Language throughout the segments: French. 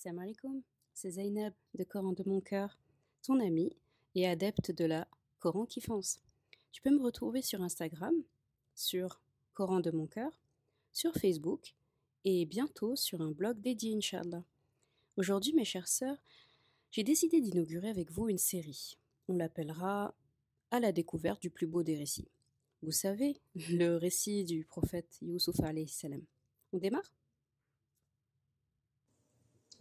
Assalamu alaikum, c'est Zainab de Coran de Mon Cœur, ton amie et adepte de la Coran Kiffance. Tu peux me retrouver sur Instagram, sur Coran de Mon Cœur, sur Facebook et bientôt sur un blog dédié, Inch'Allah. Aujourd'hui, mes chères sœurs, j'ai décidé d'inaugurer avec vous une série. On l'appellera « À la découverte du plus beau des récits ». Vous savez, le récit du prophète Yusuf alayhi salam. On démarre ?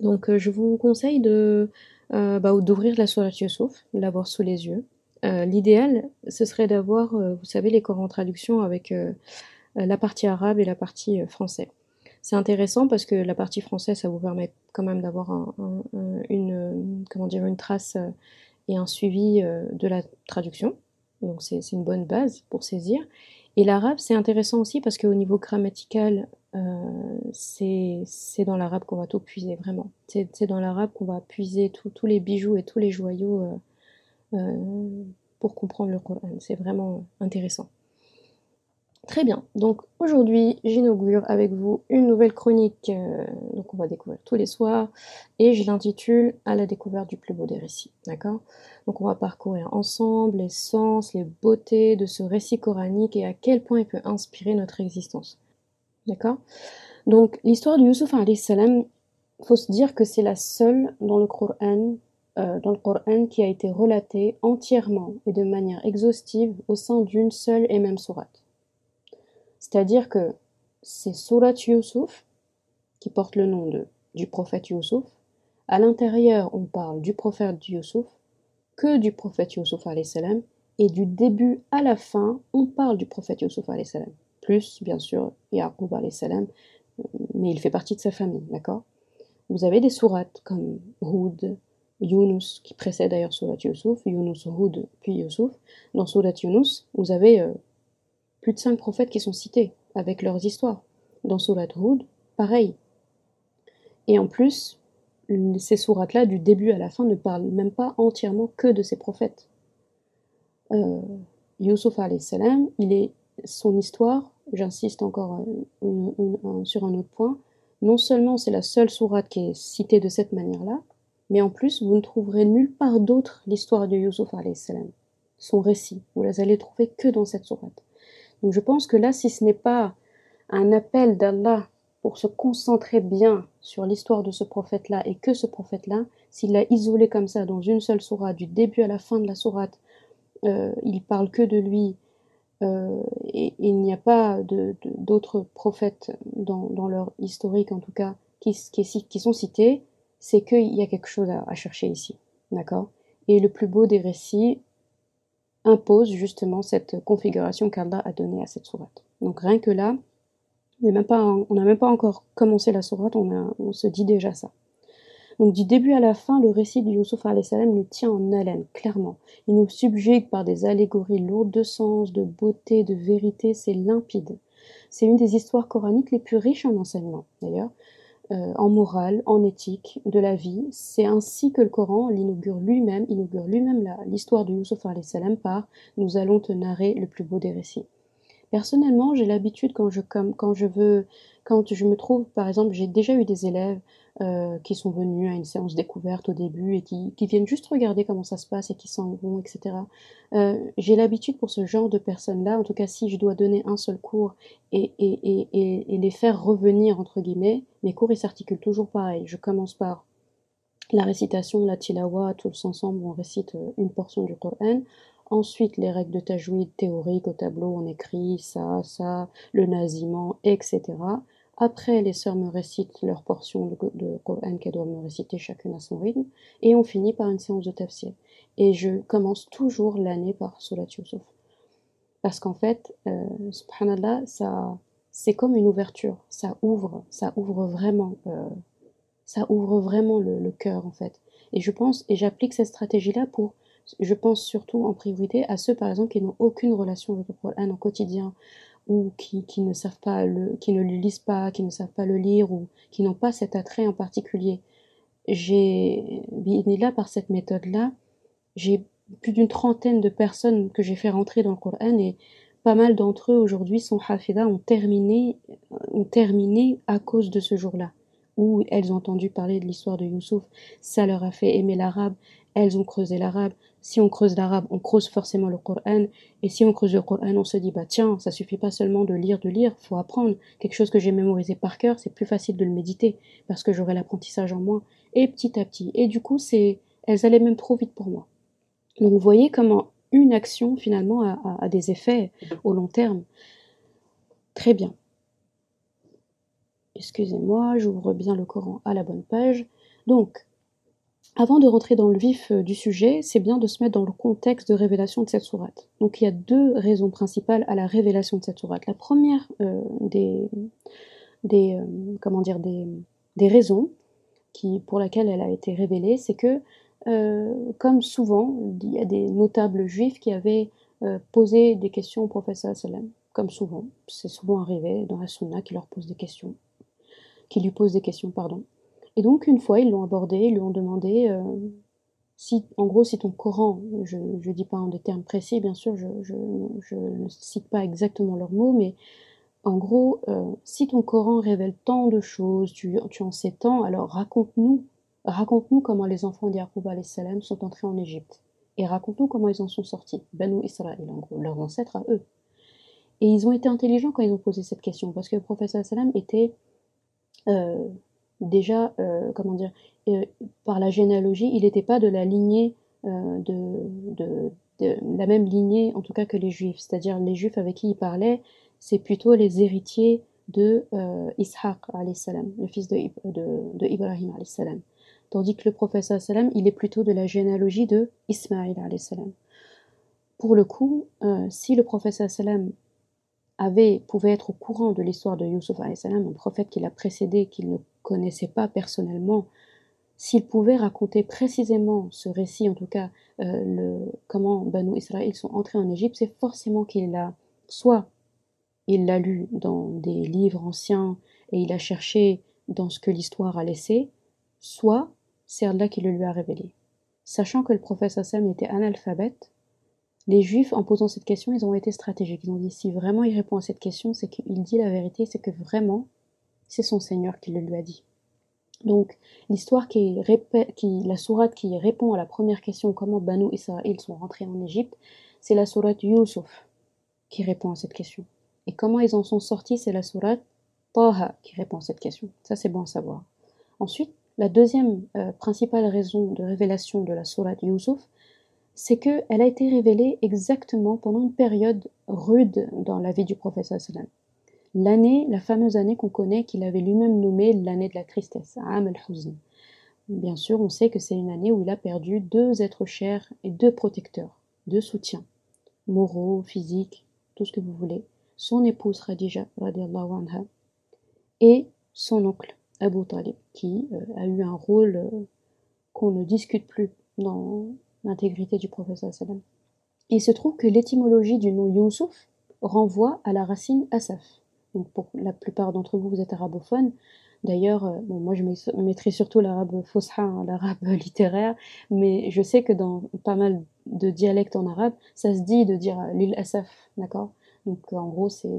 Donc, je vous conseille d'ouvrir la sourate Yusuf, l'avoir sous les yeux. L'idéal, ce serait d'avoir, vous savez, les Corans en traduction avec la partie arabe et la partie française. C'est intéressant parce que la partie française, ça vous permet quand même d'avoir une trace et un suivi de la traduction. Donc, c'est une bonne base pour saisir. Et l'arabe, c'est intéressant aussi parce qu'au niveau grammatical, c'est dans l'arabe qu'on va tout puiser, vraiment. C'est dans l'arabe qu'on va puiser tous les bijoux et tous les joyaux pour comprendre le Coran. C'est vraiment intéressant. Très bien. Donc, aujourd'hui, j'inaugure avec vous une nouvelle chronique. Donc, on va découvrir tous les soirs. Et je l'intitule « À la découverte du plus beau des récits ». D'accord ? Donc, on va parcourir ensemble les sens, les beautés de ce récit coranique et à quel point il peut inspirer notre existence. D'accord ? Donc, l'histoire de Yusuf alayhi salam, il faut se dire que c'est la seule dans le Coran qui a été relatée entièrement et de manière exhaustive au sein d'une seule et même sourate. C'est-à-dire que c'est sourate Yusuf qui porte le nom du prophète Yusuf. À l'intérieur, on parle du prophète Yusuf, que du prophète Yusuf alayhi salam, et du début à la fin, on parle du prophète Yusuf alayhi salam. Plus, bien sûr, Yaqub alayhi salam, mais il fait partie de sa famille, d'accord ? Vous avez des sourates comme Hud, Yunus, qui précède d'ailleurs sourate Yusuf, Yunus, Hud, puis Yusuf. Dans sourate Yunus, vous avez plus de 5 prophètes qui sont cités, avec leurs histoires. Dans sourate Hud, pareil. Et en plus, ces sourates-là, du début à la fin, ne parlent même pas entièrement que de ces prophètes. Yusuf alayhi salam, son histoire, j'insiste encore sur un autre point, non seulement c'est la seule sourate qui est citée de cette manière-là, mais en plus, vous ne trouverez nulle part d'autre l'histoire de Yusuf alayhi salam, son récit. Vous ne allez trouver que dans cette sourate. Donc je pense que là, si ce n'est pas un appel d'Allah pour se concentrer bien sur l'histoire de ce prophète-là et que ce prophète-là, s'il l'a isolé comme ça dans une seule sourate, du début à la fin de la sourate, il parle que de lui, et il n'y a pas d'autres prophètes dans leur historique, en tout cas, qui sont cités, c'est qu'il y a quelque chose à chercher ici. D'accord ? Et le plus beau des récits impose justement cette configuration qu'Allah a donnée à cette sourate. Donc rien que là, on n'a même pas encore commencé la sourate, on se dit déjà ça. Donc du début à la fin, le récit de Yusuf alayhi salam nous tient en haleine, clairement. Il nous subjugue par des allégories lourdes de sens, de beauté, de vérité, c'est limpide. C'est une des histoires coraniques les plus riches en enseignement, d'ailleurs, en morale, en éthique, de la vie. C'est ainsi que le Coran inaugure lui-même l'histoire de Yusuf alayhi salam par « Nous allons te narrer le plus beau des récits ». Personnellement, j'ai l'habitude quand je me trouve, par exemple, j'ai déjà eu des élèves qui sont venus à une séance découverte au début et qui viennent juste regarder comment ça se passe et qui s'en vont, etc. J'ai l'habitude pour ce genre de personnes-là, en tout cas si je dois donner un seul cours et les faire revenir, entre guillemets, mes cours ils s'articulent toujours pareil. Je commence par la récitation, la tilawa, tous ensemble on récite une portion du Coran. Ensuite, les règles de tajwid théoriques au tableau, on écrit ça, le naziment, etc. Après, les sœurs me récitent leur portion de Coran qu'elles doivent me réciter chacune à son rythme. Et on finit par une séance de tafsir. Et je commence toujours l'année par sourate Yusuf. Parce qu'en fait, subhanallah, c'est comme une ouverture. Ça ouvre vraiment le cœur, en fait. Et je pense, et j'applique cette stratégie-là pour... Je pense surtout en priorité à ceux, par exemple, qui n'ont aucune relation avec le Coran au quotidien ou qui ne le lisent pas, qui ne savent pas le lire ou qui n'ont pas cet attrait en particulier. Par cette méthode-là, j'ai plus d'une trentaine de personnes que j'ai fait rentrer dans le Coran et pas mal d'entre eux aujourd'hui sont hafidas, ont terminé à cause de ce jour-là. où elles ont entendu parler de l'histoire de Yusuf, ça leur a fait aimer l'arabe, elles ont creusé l'arabe. Si on creuse l'arabe, on creuse forcément le Coran. Et si on creuse le Coran, on se dit, bah tiens, ça suffit pas seulement de lire, faut apprendre. Quelque chose que j'ai mémorisé par cœur, c'est plus facile de le méditer, parce que j'aurai l'apprentissage en moi, et petit à petit. Et du coup, elles allaient même trop vite pour moi. Donc vous voyez comment une action, finalement, a des effets au long terme. Très bien. Excusez-moi, j'ouvre bien le Coran à la bonne page. Donc, avant de rentrer dans le vif du sujet, c'est bien de se mettre dans le contexte de révélation de cette sourate. Donc il y a deux raisons principales à la révélation de cette sourate. La première des raisons pour laquelle elle a été révélée, c'est que, comme souvent, il y a des notables juifs qui avaient posé des questions au prophète sallallahu alayhi wa sallam. Comme souvent, c'est souvent arrivé dans la sunna qu'ils leur posent des questions, qu'ils lui posent des questions. Et donc, une fois, ils l'ont abordé, ils lui ont demandé si ton Coran, je ne dis pas en des termes précis, bien sûr, je ne cite pas exactement leurs mots, mais en gros, si ton Coran révèle tant de choses, tu en sais tant, alors raconte-nous comment les enfants d'Yaqub alayhi salam sont entrés en Égypte. Et raconte-nous comment ils en sont sortis. Banu Israël, en gros, leurs ancêtres à eux. Et ils ont été intelligents quand ils ont posé cette question, parce que le prophète alayhi salam était... par la généalogie, il n'était pas de la lignée, de la même lignée en tout cas que les juifs, c'est-à-dire les juifs avec qui il parlait, c'est plutôt les héritiers de Ishaq alayhi salam, le fils de Ibrahim alayhi salam, tandis que le prophète alayhi salam, il est plutôt de la généalogie de Ismaïl alayhi salam. Pour le coup, si le prophète alayhi salam pouvait être au courant de l'histoire de Yusuf alayhi salam, un prophète qui l'a précédé, qu'il ne connaissait pas personnellement, s'il pouvait raconter précisément ce récit, en tout cas comment Banu Israël sont entrés en Égypte, c'est forcément qu'il l'a, soit il l'a lu dans des livres anciens et il a cherché dans ce que l'histoire a laissé, soit c'est Allah qui le lui a révélé. Sachant que le prophète alayhi salam était analphabète, les Juifs, en posant cette question, ils ont été stratégiques. Ils ont dit, si vraiment il répond à cette question, c'est qu'il dit la vérité, c'est que vraiment, c'est son Seigneur qui le lui a dit. Donc, l'histoire la sourate qui répond à la première question, comment Banu Israël sont rentrés en Égypte, c'est la sourate Yusuf qui répond à cette question. Et comment ils en sont sortis, c'est la sourate Taha qui répond à cette question. Ça, c'est bon à savoir. Ensuite, la deuxième principale raison de révélation de la sourate Yusuf, c'est qu'elle a été révélée exactement pendant une période rude dans la vie du prophète sallallahu alayhi wa sallam. La fameuse année qu'on connaît, qu'il avait lui-même nommée l'année de la tristesse, Am al-Huzn. Bien sûr, on sait que c'est une année où il a perdu deux êtres chers et deux protecteurs, deux soutiens, moraux, physiques, tout ce que vous voulez. Son épouse Khadija, radiallahu anha, et son oncle, Abu Talib, qui a eu un rôle qu'on ne discute plus dans l'intégrité du prophète. Et il se trouve que l'étymologie du nom Yusuf renvoie à la racine Asaf. Donc pour la plupart d'entre vous, vous êtes arabophones. D'ailleurs, moi je maîtrise surtout l'arabe fosha, l'arabe littéraire, mais je sais que dans pas mal de dialectes en arabe, ça se dit de dire l'île Asaf, d'accord ? Donc en gros, c'est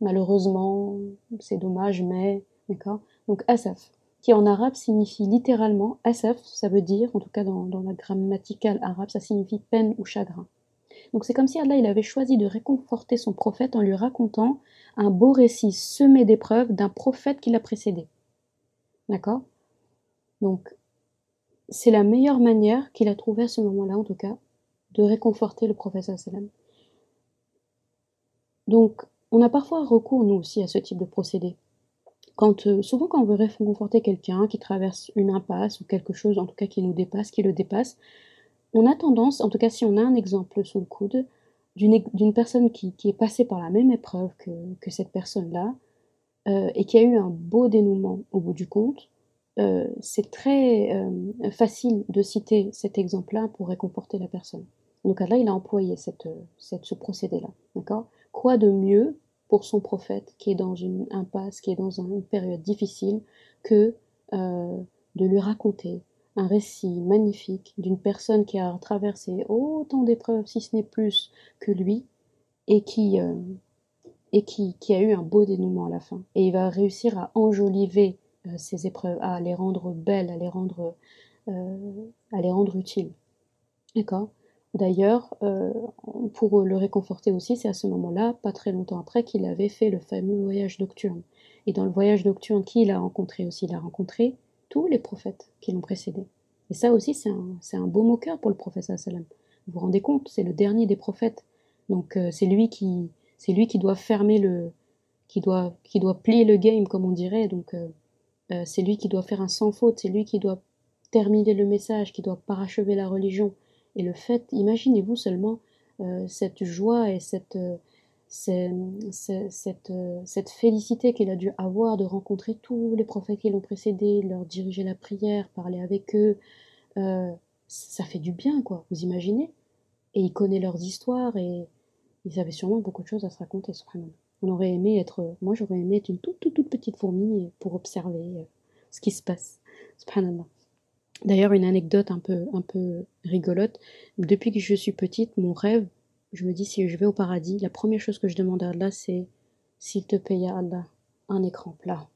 malheureusement, c'est dommage, mais, d'accord ? Donc Asaf, qui en arabe signifie littéralement, asaf, ça veut dire, en tout cas dans la grammaticale arabe, ça signifie peine ou chagrin. Donc c'est comme si Allah il avait choisi de réconforter son prophète en lui racontant un beau récit semé d'épreuves d'un prophète qui l'a précédé. D'accord ? Donc c'est la meilleure manière qu'il a trouvée à ce moment-là, en tout cas, de réconforter le prophète sallallahu alayhi wa sallam. Donc on a parfois recours, nous aussi, à ce type de procédé. Souvent quand on veut réconforter quelqu'un qui traverse une impasse ou quelque chose en tout cas qui nous dépasse, qui le dépasse, on a tendance, en tout cas si on a un exemple sous le coude, d'une personne qui est passée par la même épreuve que cette personne-là et qui a eu un beau dénouement au bout du compte, c'est très facile de citer cet exemple-là pour réconforter la personne. Donc Allah il a employé ce procédé-là. D'accord ? Quoi de mieux pour son prophète qui est dans une impasse, qui est dans une période difficile, que de lui raconter un récit magnifique d'une personne qui a traversé autant d'épreuves, si ce n'est plus que lui, et qui a eu un beau dénouement à la fin. Et il va réussir à enjoliver ces épreuves, à les rendre belles, à les rendre utiles. D'accord ? D'ailleurs, pour le réconforter aussi, c'est à ce moment-là, pas très longtemps après, qu'il avait fait le fameux voyage nocturne. Et dans le voyage nocturne, qui il a rencontré aussi ? Il a rencontré tous les prophètes qui l'ont précédé. Et ça aussi, c'est un beau moqueur pour le prophète sallallahu alayhi wa sallam. Vous vous rendez compte, c'est le dernier des prophètes. Donc c'est lui qui doit fermer le... qui doit plier le game, comme on dirait. Donc c'est lui qui doit faire un sans faute, c'est lui qui doit terminer le message, qui doit parachever la religion. Et le fait, imaginez-vous seulement cette joie et cette félicité qu'il a dû avoir de rencontrer tous les prophètes qui l'ont précédé, leur diriger la prière, parler avec eux. Ça fait du bien, quoi, vous imaginez ? Et il connaît leurs histoires et ils avaient sûrement beaucoup de choses à se raconter, subhanallah. Moi j'aurais aimé être une toute petite fourmi pour observer ce qui se passe, subhanallah. D'ailleurs, une anecdote un peu rigolote, depuis que je suis petite, mon rêve, je me dis, si je vais au paradis, la première chose que je demande à Allah, c'est « S'il te plaît, ya Allah, un écran plat. »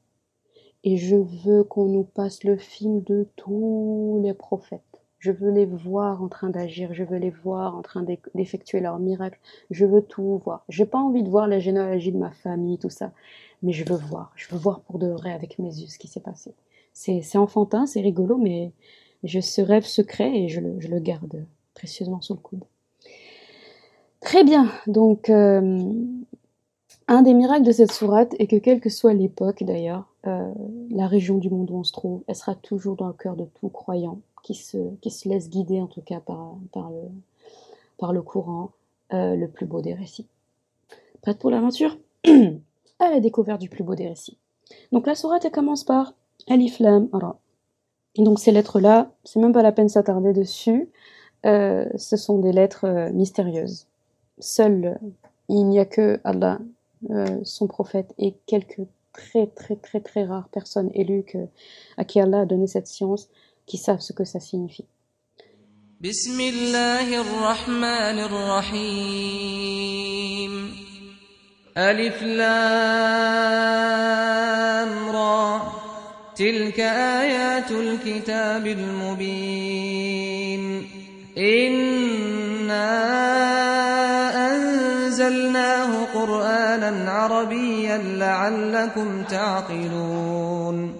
Et je veux qu'on nous passe le film de tous les prophètes. Je veux les voir en train d'agir, je veux les voir en train d'effectuer leurs miracles, je veux tout voir. J'ai pas envie de voir la généalogie de ma famille, tout ça, mais je veux voir pour de vrai avec mes yeux ce qui s'est passé. C'est enfantin, c'est rigolo, mais j'ai ce rêve secret et je le garde précieusement sous le coude. Très bien, donc un des miracles de cette sourate est que, quelle que soit l'époque d'ailleurs, la région du monde où on se trouve, elle sera toujours dans le cœur de tout croyant qui se laisse guider en tout cas par le Coran, le plus beau des récits. Prête pour l'aventure ? À la découverte du plus beau des récits. Donc la sourate, elle commence par Alif Lam Ra. Et donc ces lettres-là, c'est même pas la peine de s'attarder dessus, ce sont des lettres mystérieuses. Seul, il n'y a que Allah, son prophète et quelques très très très très rares personnes élues à qui Allah a donné cette science, qui savent ce que ça signifie. Bismillahirrahmanirrahim. Alif Lam Ra. Tilka ayatul kitabil mubin. Inna anzalnahu Qur'anan arabiyyan la'allakum ta'qilun.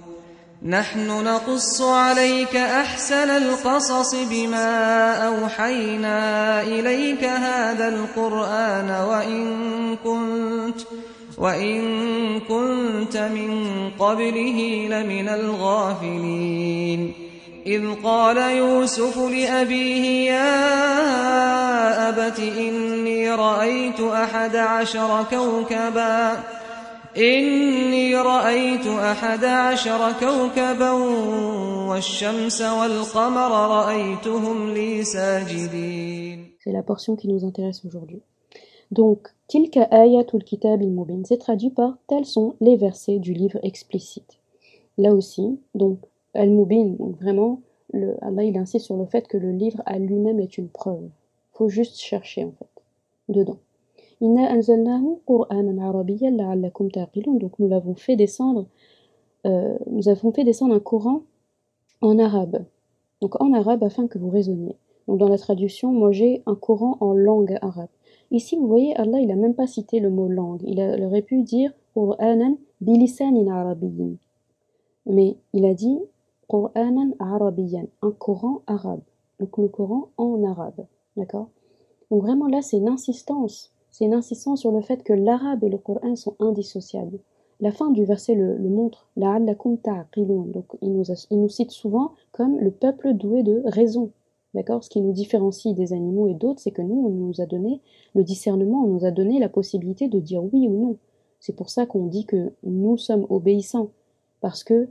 نحن نقص عليك أحسن القصص بما أوحينا إليك هذا القرآن وإن كنت من قبله لمن الغافلين إذ قال يوسف لأبيه يا أبت إني رأيت 11 كوكبا والشمس والقمر رأيتهم لي ساجدين. C'est la portion qui nous intéresse aujourd'hui. Donc, tilka ayatul kitab al-mubin, c'est traduit par tels sont les versets du livre explicite. Là aussi, donc al-mubin, vraiment, Allah il insiste sur le fait que le livre à lui-même est une preuve. Faut juste chercher en fait dedans. Inna anzalnahu Qur'anan arabiyyan la'allakum ta'qilun. Donc nous avons fait descendre un Coran en arabe. Donc en arabe afin que vous raisonniez. Donc dans la traduction, moi j'ai un Coran en langue arabe. Ici vous voyez, Allah il a même pas cité le mot langue. Il aurait pu dire Qur'anan bilisanin arabiyyin. Mais il a dit Qur'anan arabiyyan, un Coran arabe. Donc le Coran en arabe, d'accord ? Donc vraiment là c'est une insistance. C'est une insistance sur le fait que l'arabe et le Coran sont indissociables. La fin du verset le montre. La'allakum ta'qilun. Donc il nous cite souvent comme le peuple doué de raison. D'accord ? Ce qui nous différencie des animaux et d'autres, c'est que nous, on nous a donné le discernement, on nous a donné la possibilité de dire oui ou non. C'est pour ça qu'on dit que nous sommes obéissants. Parce que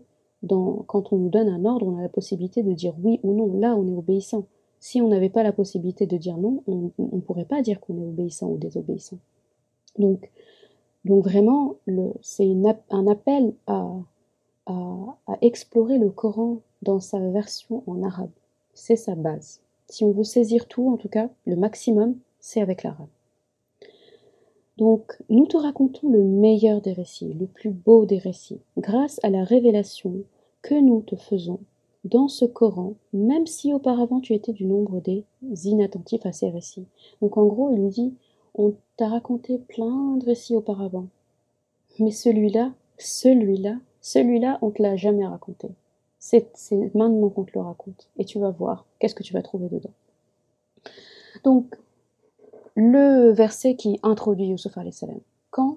quand on nous donne un ordre, on a la possibilité de dire oui ou non. Là, on est obéissant. Si on n'avait pas la possibilité de dire non, on ne pourrait pas dire qu'on est obéissant ou désobéissant. Donc vraiment, c'est un appel à explorer le Coran dans sa version en arabe. C'est sa base. Si on veut saisir tout, en tout cas, le maximum, c'est avec l'arabe. Donc, nous te racontons le meilleur des récits, le plus beau des récits, grâce à la révélation que nous te faisons dans ce Coran, même si auparavant tu étais du nombre des inattentifs à ces récits. Donc en gros, il nous dit, on t'a raconté plein de récits auparavant, mais celui-là, on ne te l'a jamais raconté. C'est maintenant qu'on te le raconte, et tu vas voir qu'est-ce que tu vas trouver dedans. Donc, le verset qui introduit Yusuf alayhi salam. Quand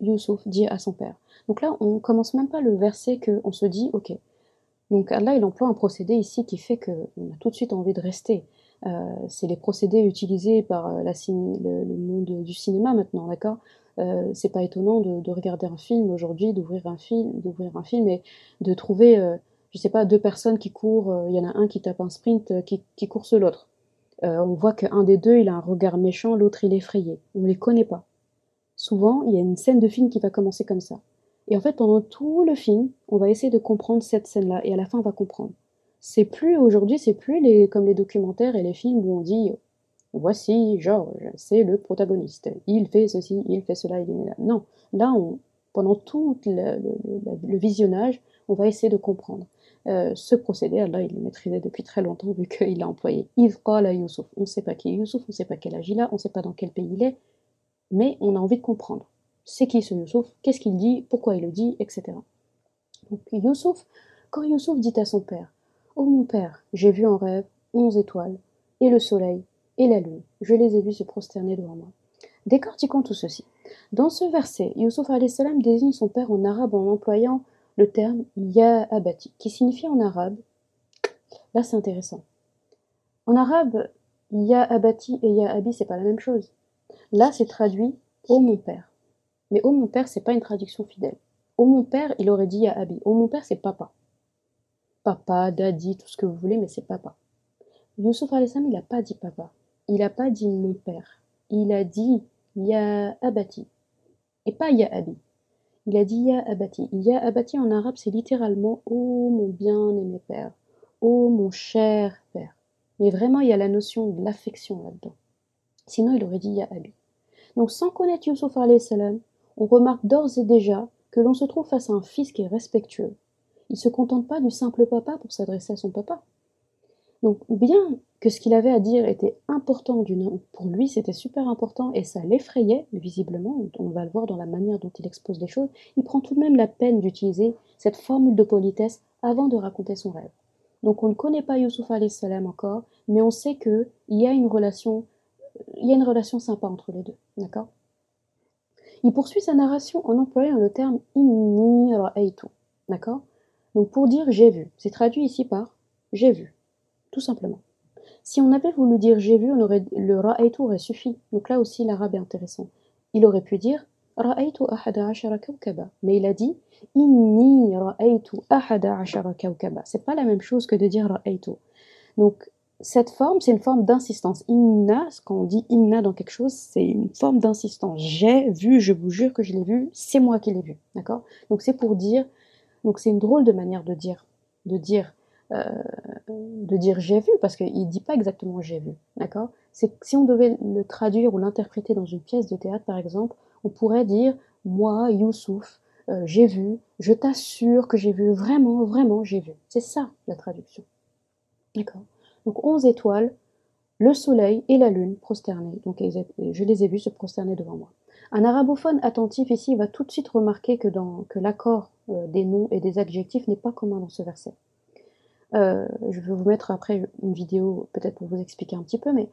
Yusuf dit à son père. Donc là, on commence même pas le verset qu'on se dit, ok. Donc Allah, il emploie un procédé ici qui fait qu'on a tout de suite envie de rester. C'est les procédés utilisés par le monde du cinéma maintenant, d'accord ? C'est pas étonnant de regarder un film aujourd'hui, d'ouvrir un film et de trouver, je sais pas, deux personnes qui courent, il y en a un qui tape un sprint, qui course l'autre. On voit qu'un des deux, il a un regard méchant, l'autre, il est effrayé. On ne les connaît pas. Souvent, il y a une scène de film qui va commencer comme ça. Et en fait, pendant tout le film, on va essayer de comprendre cette scène-là. Et à la fin, on va comprendre. Aujourd'hui, c'est plus comme les documentaires et les films où on dit « Voici Georges, c'est le protagoniste. Il fait ceci, il fait cela, il est là. » Non. Là, pendant tout le visionnage, on va essayer de comprendre. Ce procédé, Allah, il le maîtrisait depuis très longtemps vu qu'il l'a employé. « Idh qala Yusuf ». On ne sait pas qui est Yusuf, on ne sait pas quel âge il a, on ne sait pas dans quel pays il est, mais on a envie de comprendre. C'est qui ce Yusuf ? Qu'est-ce qu'il dit ? Pourquoi il le dit ? Etc. Donc Yusuf, quand Yusuf dit à son père « Oh mon père, j'ai vu en rêve 11 étoiles, et le soleil, et la lune. Je les ai vus se prosterner devant moi. » Décortiquons tout ceci. Dans ce verset, Yusuf alayhi salam désigne son père en arabe en employant le terme « Ya abati » qui signifie en arabe, là c'est intéressant. En arabe, « Ya abati » et « Ya abi » c'est pas la même chose. Là c'est traduit « Oh mon père ». Mais « Oh mon père », c'est pas une traduction fidèle. « Oh mon père », il aurait dit « Ya abi ». « Oh mon père », c'est « papa ». Papa, daddy, tout ce que vous voulez, mais c'est papa. Yusuf alayhi salam, il n'a pas dit papa. Il n'a pas dit mon père. Il a dit ya abati. Et pas ya abi. Il a dit ya abati. Ya abati en arabe, c'est littéralement oh mon bien-aimé père. Oh mon cher père. Mais vraiment, il y a la notion de l'affection là-dedans. Sinon, il aurait dit ya abi. Donc, sans connaître Yusuf alayhi salam, on remarque d'ores et déjà que l'on se trouve face à un fils qui est respectueux. Il ne se contente pas du simple papa pour s'adresser à son papa. Donc, bien que ce qu'il avait à dire était important pour lui, c'était super important et ça l'effrayait, visiblement, on va le voir dans la manière dont il expose les choses, il prend tout de même la peine d'utiliser cette formule de politesse avant de raconter son rêve. Donc, on ne connaît pas Yusuf alayhi salam encore, mais on sait qu'il y a une relation sympa entre les deux, d'accord ? Il poursuit sa narration en employant le terme « inni ra'aytu », d'accord ? Donc pour dire « j'ai vu », c'est traduit ici par « j'ai vu », tout simplement. Si on avait voulu dire « j'ai vu », le « ra'aytu » aurait suffi. Donc là aussi, l'arabe est intéressant. Il aurait pu dire « ra'aytu ahada ashara kawkaba », mais il a dit « inni ra'aytu ahada ashara kawkaba ». Ce n'est pas la même chose que de dire « ra'aytu ». Donc cette forme, c'est une forme d'insistance. « Inna », quand on dit « inna » dans quelque chose, c'est une forme d'insistance. « J'ai vu, je vous jure que je l'ai vu, c'est moi qui l'ai vu ». D'accord ? Donc c'est pour dire... Donc c'est une drôle de manière de dire j'ai vu, parce qu'il ne dit pas exactement j'ai vu, d'accord ? Si on devait le traduire ou l'interpréter dans une pièce de théâtre par exemple, on pourrait dire moi, Youssouf, j'ai vu, je t'assure que j'ai vu, vraiment, vraiment j'ai vu. C'est ça la traduction, d'accord ? Donc 11 étoiles, le soleil et la lune prosternés, donc je les ai vus se prosterner devant moi. Un arabophone attentif ici va tout de suite remarquer que l'accord des noms et des adjectifs n'est pas commun dans ce verset. Je vais vous mettre après une vidéo peut-être pour vous expliquer un petit peu, mais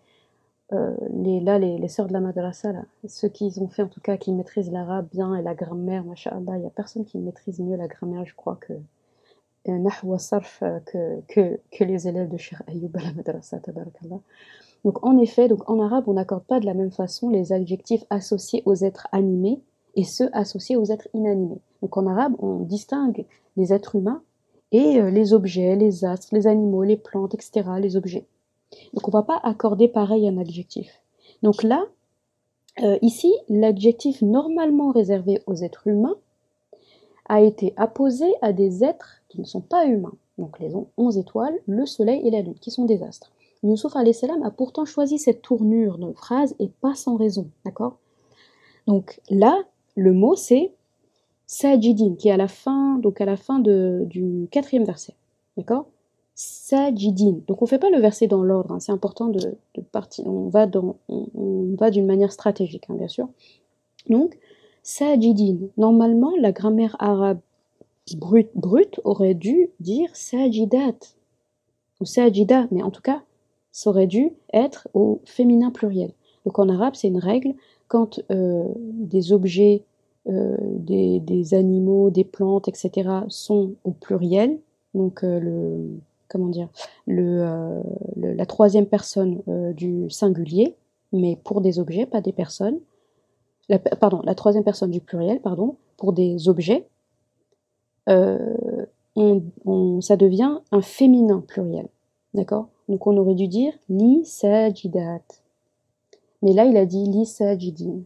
les sœurs de la madrasa, là, ceux qui ont fait en tout cas, qui maîtrisent l'arabe bien et la grammaire, masha'Allah, il n'y a personne qui maîtrise mieux la grammaire, je crois, que les élèves de Cheikh Ayyub à la madrasa, tabarakallah. Donc en effet, en arabe, on n'accorde pas de la même façon les adjectifs associés aux êtres animés et ceux associés aux êtres inanimés. Donc en arabe, on distingue les êtres humains et les objets, les astres, les animaux, les plantes, etc., les objets. Donc on ne va pas accorder pareil un adjectif. Donc là, ici, l'adjectif normalement réservé aux êtres humains a été apposé à des êtres qui ne sont pas humains. Donc les 11 étoiles, le soleil et la lune, qui sont des astres. Yusuf alayhi salam a pourtant choisi cette tournure de phrase et pas sans raison, d'accord ? Donc là, le mot c'est sajidin, qui est à la fin, donc à la fin du 4e verset. D'accord ? Sajidin. Donc on ne fait pas le verset dans l'ordre, hein, c'est important de partir. On va d'une manière stratégique, hein, bien sûr. Donc, sajidin. Normalement, la grammaire arabe brute aurait dû dire sajidat ou sajida, mais en tout cas, ça aurait dû être au féminin pluriel. Donc en arabe, c'est une règle, quand des objets, des animaux, des plantes, etc. sont au pluriel, donc la 3e personne du singulier, mais pour des objets, pas des personnes. La 3e personne du pluriel, pardon, pour des objets, ça devient un féminin pluriel, d'accord ? Donc on aurait dû dire li sajidat, mais là il a dit li sajidin.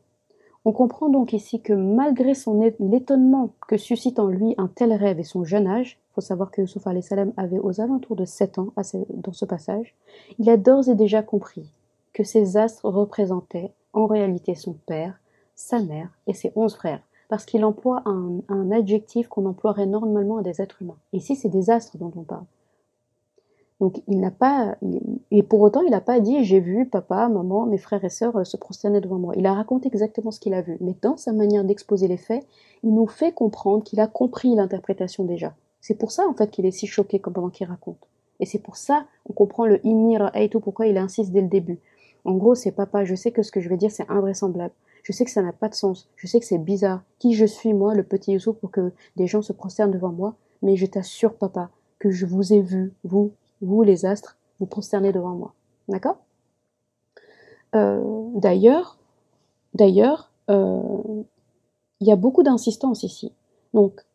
On comprend donc ici que malgré l'étonnement que suscite en lui un tel rêve et son jeune âge, il faut savoir que Yusuf alayhi salam avait aux alentours de 7 ans dans ce passage, il a d'ores et déjà compris que ces astres représentaient en réalité son père, sa mère et ses 11 frères, parce qu'il emploie un adjectif qu'on emploierait normalement à des êtres humains. Ici, c'est des astres dont on parle. Donc il n'a pas, et pour autant il n'a pas dit j'ai vu papa, maman, mes frères et sœurs se prosterner devant moi. Il a raconté exactement ce qu'il a vu, mais dans sa manière d'exposer les faits, il nous fait comprendre qu'il a compris l'interprétation déjà. C'est pour ça en fait qu'il est si choqué pendant qu'il raconte. Et c'est pour ça on comprend le inni ra'aytu, pourquoi il insiste dès le début. En gros c'est papa, je sais que ce que je vais dire c'est invraisemblable, je sais que ça n'a pas de sens, je sais que c'est bizarre, qui je suis moi le petit Yusuf pour que des gens se prosternent devant moi, mais je t'assure papa que je vous ai vu, vous les astres, vous prosternez devant moi. D'accord ? D'ailleurs, il y a beaucoup d'insistance ici. Donc,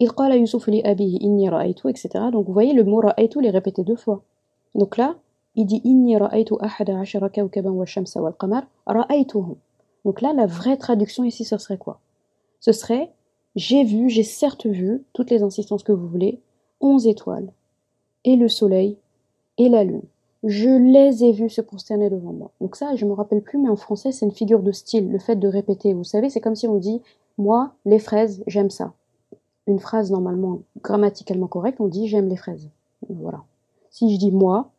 il qala Yusuf li abihi inni ra'aytu, etc. Donc, vous voyez, le mot ra'aytu, il est répété 2 fois. Donc là, il dit inni ra'aytu ahada ashara kawkaban wa shamsa wal qamar ra'aytuhum. Donc là, la vraie traduction ici, ce serait quoi ? Ce serait, j'ai certes vu, toutes les insistances que vous voulez, 11 étoiles, et le soleil, et la lune. Je les ai vus se prosterner devant moi. Donc ça, je ne me rappelle plus, mais en français, c'est une figure de style, le fait de répéter. Vous savez, c'est comme si on dit « moi, les fraises, j'aime ça ». Une phrase normalement grammaticalement correcte, on dit « j'aime les fraises ». Voilà. Si je dis « moi »,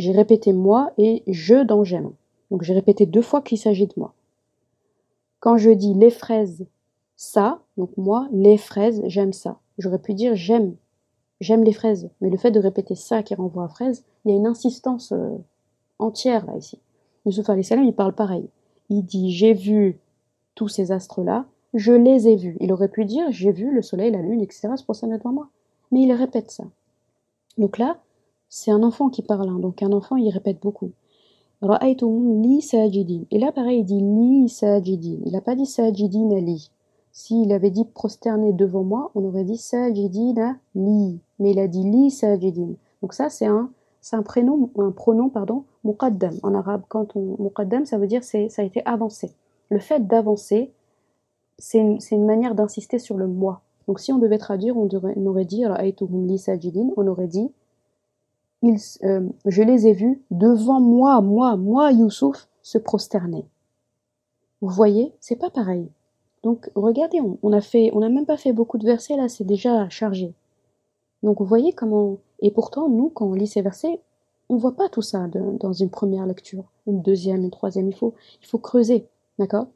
j'ai répété « moi » et « je » dans « j'aime ». Donc j'ai répété 2 fois qu'il s'agit de moi. Quand je dis « les fraises, ça », donc « moi, les fraises, j'aime ça ». J'aurais pu dire « j'aime ». J'aime les fraises, mais le fait de répéter ça qui renvoie à fraises, il y a une insistance entière là ici. Yusuf alayhi salam, il parle pareil. Il dit j'ai vu tous ces astres-là, je les ai vus. Il aurait pu dire j'ai vu le soleil, la lune, etc. se prosterner devant moi. Mais il répète ça. Donc là, c'est un enfant qui parle, hein, donc un enfant il répète beaucoup. Ra'aytuhum li sajidin. Et là pareil, il dit li sajidin. Il n'a pas dit sajidin ali. S'il avait dit prosterner devant moi, on aurait dit sajidina li. Mais il a dit li sajidin. Donc ça, c'est un prénom, un pronom, pardon, muqaddam. En arabe, quand on muqaddam, ça veut dire ça a été avancé. Le fait d'avancer, c'est une manière d'insister sur le moi. Donc si on devait traduire, on aurait dit ra'aytuhum li sajidin, on aurait dit je les ai vus devant moi, Yusuf, se prosterner. Vous voyez, c'est pas pareil. Donc regardez, on n'a même pas fait beaucoup de versets, là c'est déjà chargé. Donc vous voyez comment... Et pourtant, nous, quand on lit ces versets, on ne voit pas tout ça dans une première lecture, une deuxième, une troisième, il faut creuser, d'accord ?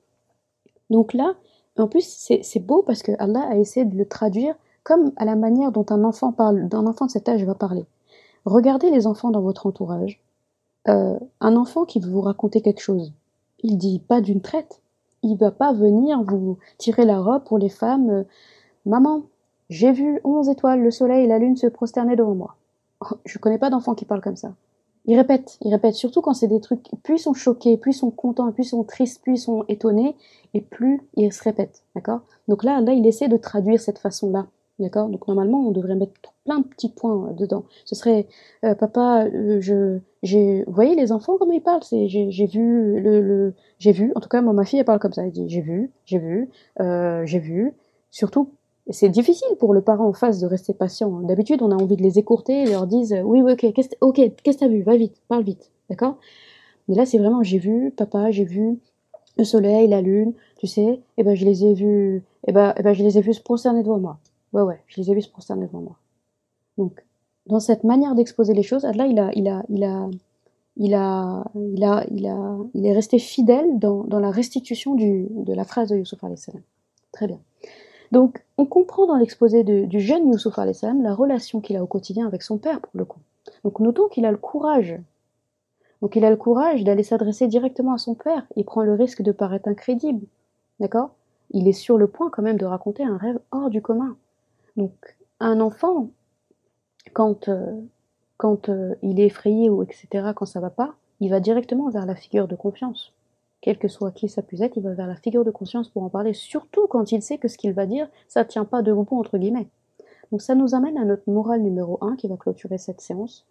Donc là, en plus, c'est beau parce que Allah a essayé de le traduire comme à la manière dont un enfant parle, d'un enfant de cet âge va parler. Regardez les enfants dans votre entourage. Un enfant qui veut vous raconter quelque chose, il ne dit pas d'une traite. Il ne va pas venir vous tirer la robe pour les femmes. Maman, j'ai vu 11 étoiles, le soleil et la lune se prosterner devant moi. Oh, je ne connais pas d'enfants qui parlent comme ça. Ils répètent, surtout quand c'est des trucs. Plus ils sont choqués, plus ils sont contents, plus ils sont tristes, plus ils sont étonnés, et plus ils se répètent, d'accord ? Donc là, il essaie de traduire cette façon-là, d'accord ? Donc normalement, on devrait mettre plein de petits points dedans. Ce serait, papa, vous voyez les enfants comment ils parlent, c'est j'ai vu, en tout cas moi, ma fille elle parle comme ça, elle dit j'ai vu, surtout c'est difficile pour le parent en face de rester patient, hein. D'habitude on a envie de les écourter et leur disent oui qu'est-ce que t'as vu, va vite, parle vite, d'accord, mais là c'est vraiment j'ai vu papa, j'ai vu le soleil, la lune, tu sais, je les ai vus se prosterner devant moi. Ouais, je les ai vus se prosterner devant moi. Donc, dans cette manière d'exposer les choses, Allah, il est resté fidèle dans la restitution de la phrase de Yusuf alayhi salam. Très bien. Donc, on comprend dans l'exposé du jeune Yusuf alayhi salam la relation qu'il a au quotidien avec son père, pour le coup. Donc, notons qu'il a le courage. Donc, il a le courage d'aller s'adresser directement à son père. Il prend le risque de paraître incrédible. D'accord ? Il est sur le point, quand même, de raconter un rêve hors du commun. Donc, un enfant, quand il est effrayé ou etc., quand ça va pas, il va directement vers la figure de confiance. Quel que soit qui ça puisse être, il va vers la figure de confiance pour en parler, surtout quand il sait que ce qu'il va dire, ça tient pas debout, entre guillemets. Donc, ça nous amène à notre morale numéro 1 qui va clôturer cette séance.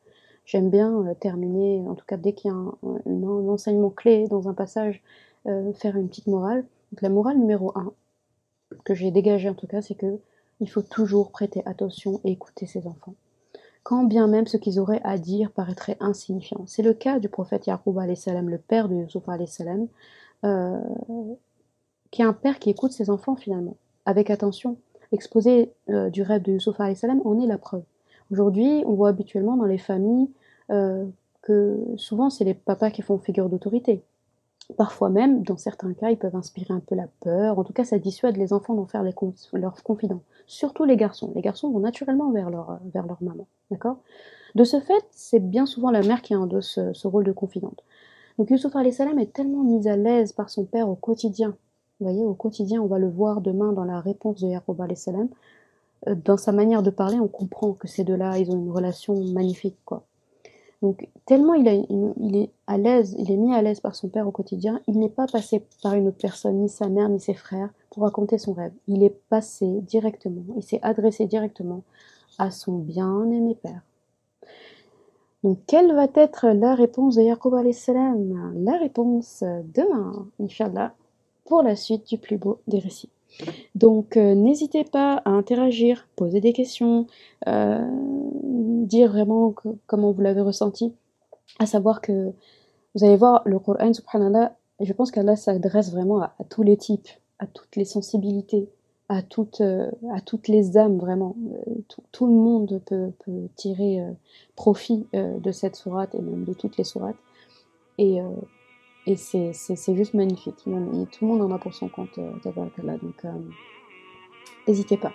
J'aime bien terminer, en tout cas dès qu'il y a un enseignement clé dans un passage, faire une petite morale. Donc la morale numéro 1, que j'ai dégagée en tout cas, c'est qu'il faut toujours prêter attention et écouter ses enfants. Quand bien même ce qu'ils auraient à dire paraîtrait insignifiant. C'est le cas du prophète Yaqub alayhi salam, le père de Yusuf alayhi salam, qui est un père qui écoute ses enfants finalement, avec attention. L'exposé du rêve de Yusuf alayhi salam en est la preuve. Aujourd'hui, on voit habituellement dans les familles que souvent c'est les papas qui font figure d'autorité. Parfois même, dans certains cas, ils peuvent inspirer un peu la peur. En tout cas, ça dissuade les enfants d'en faire leurs confidents. Surtout les garçons. Les garçons vont naturellement vers leur maman. D'accord ? De ce fait, c'est bien souvent la mère qui endosse ce rôle de confidente. Donc Yusuf alayhi salam est tellement mis à l'aise par son père au quotidien. Vous voyez, au quotidien, on va le voir demain dans la réponse de Yaqub alayhi salam. Dans sa manière de parler, on comprend que ces deux-là, ils ont une relation magnifique, quoi. Donc, tellement il est à l'aise, il est mis à l'aise par son père au quotidien, il n'est pas passé par une autre personne, ni sa mère, ni ses frères, pour raconter son rêve. Il est passé directement, il s'est adressé directement à son bien-aimé père. Donc, quelle va être la réponse de Yaqub alayhi salam ? La réponse demain, Inch'Allah, pour la suite du plus beau des récits. Donc n'hésitez pas à interagir, poser des questions, dire vraiment comment vous l'avez ressenti, à savoir que vous allez voir le Coran, subhanallah, je pense qu'Allah s'adresse vraiment à tous les types, à toutes les sensibilités, à toutes les âmes vraiment, tout le monde peut tirer profit de cette sourate et même de toutes les sourates et c'est juste magnifique. Tout le monde en a pour son compte. Donc, n'hésitez pas.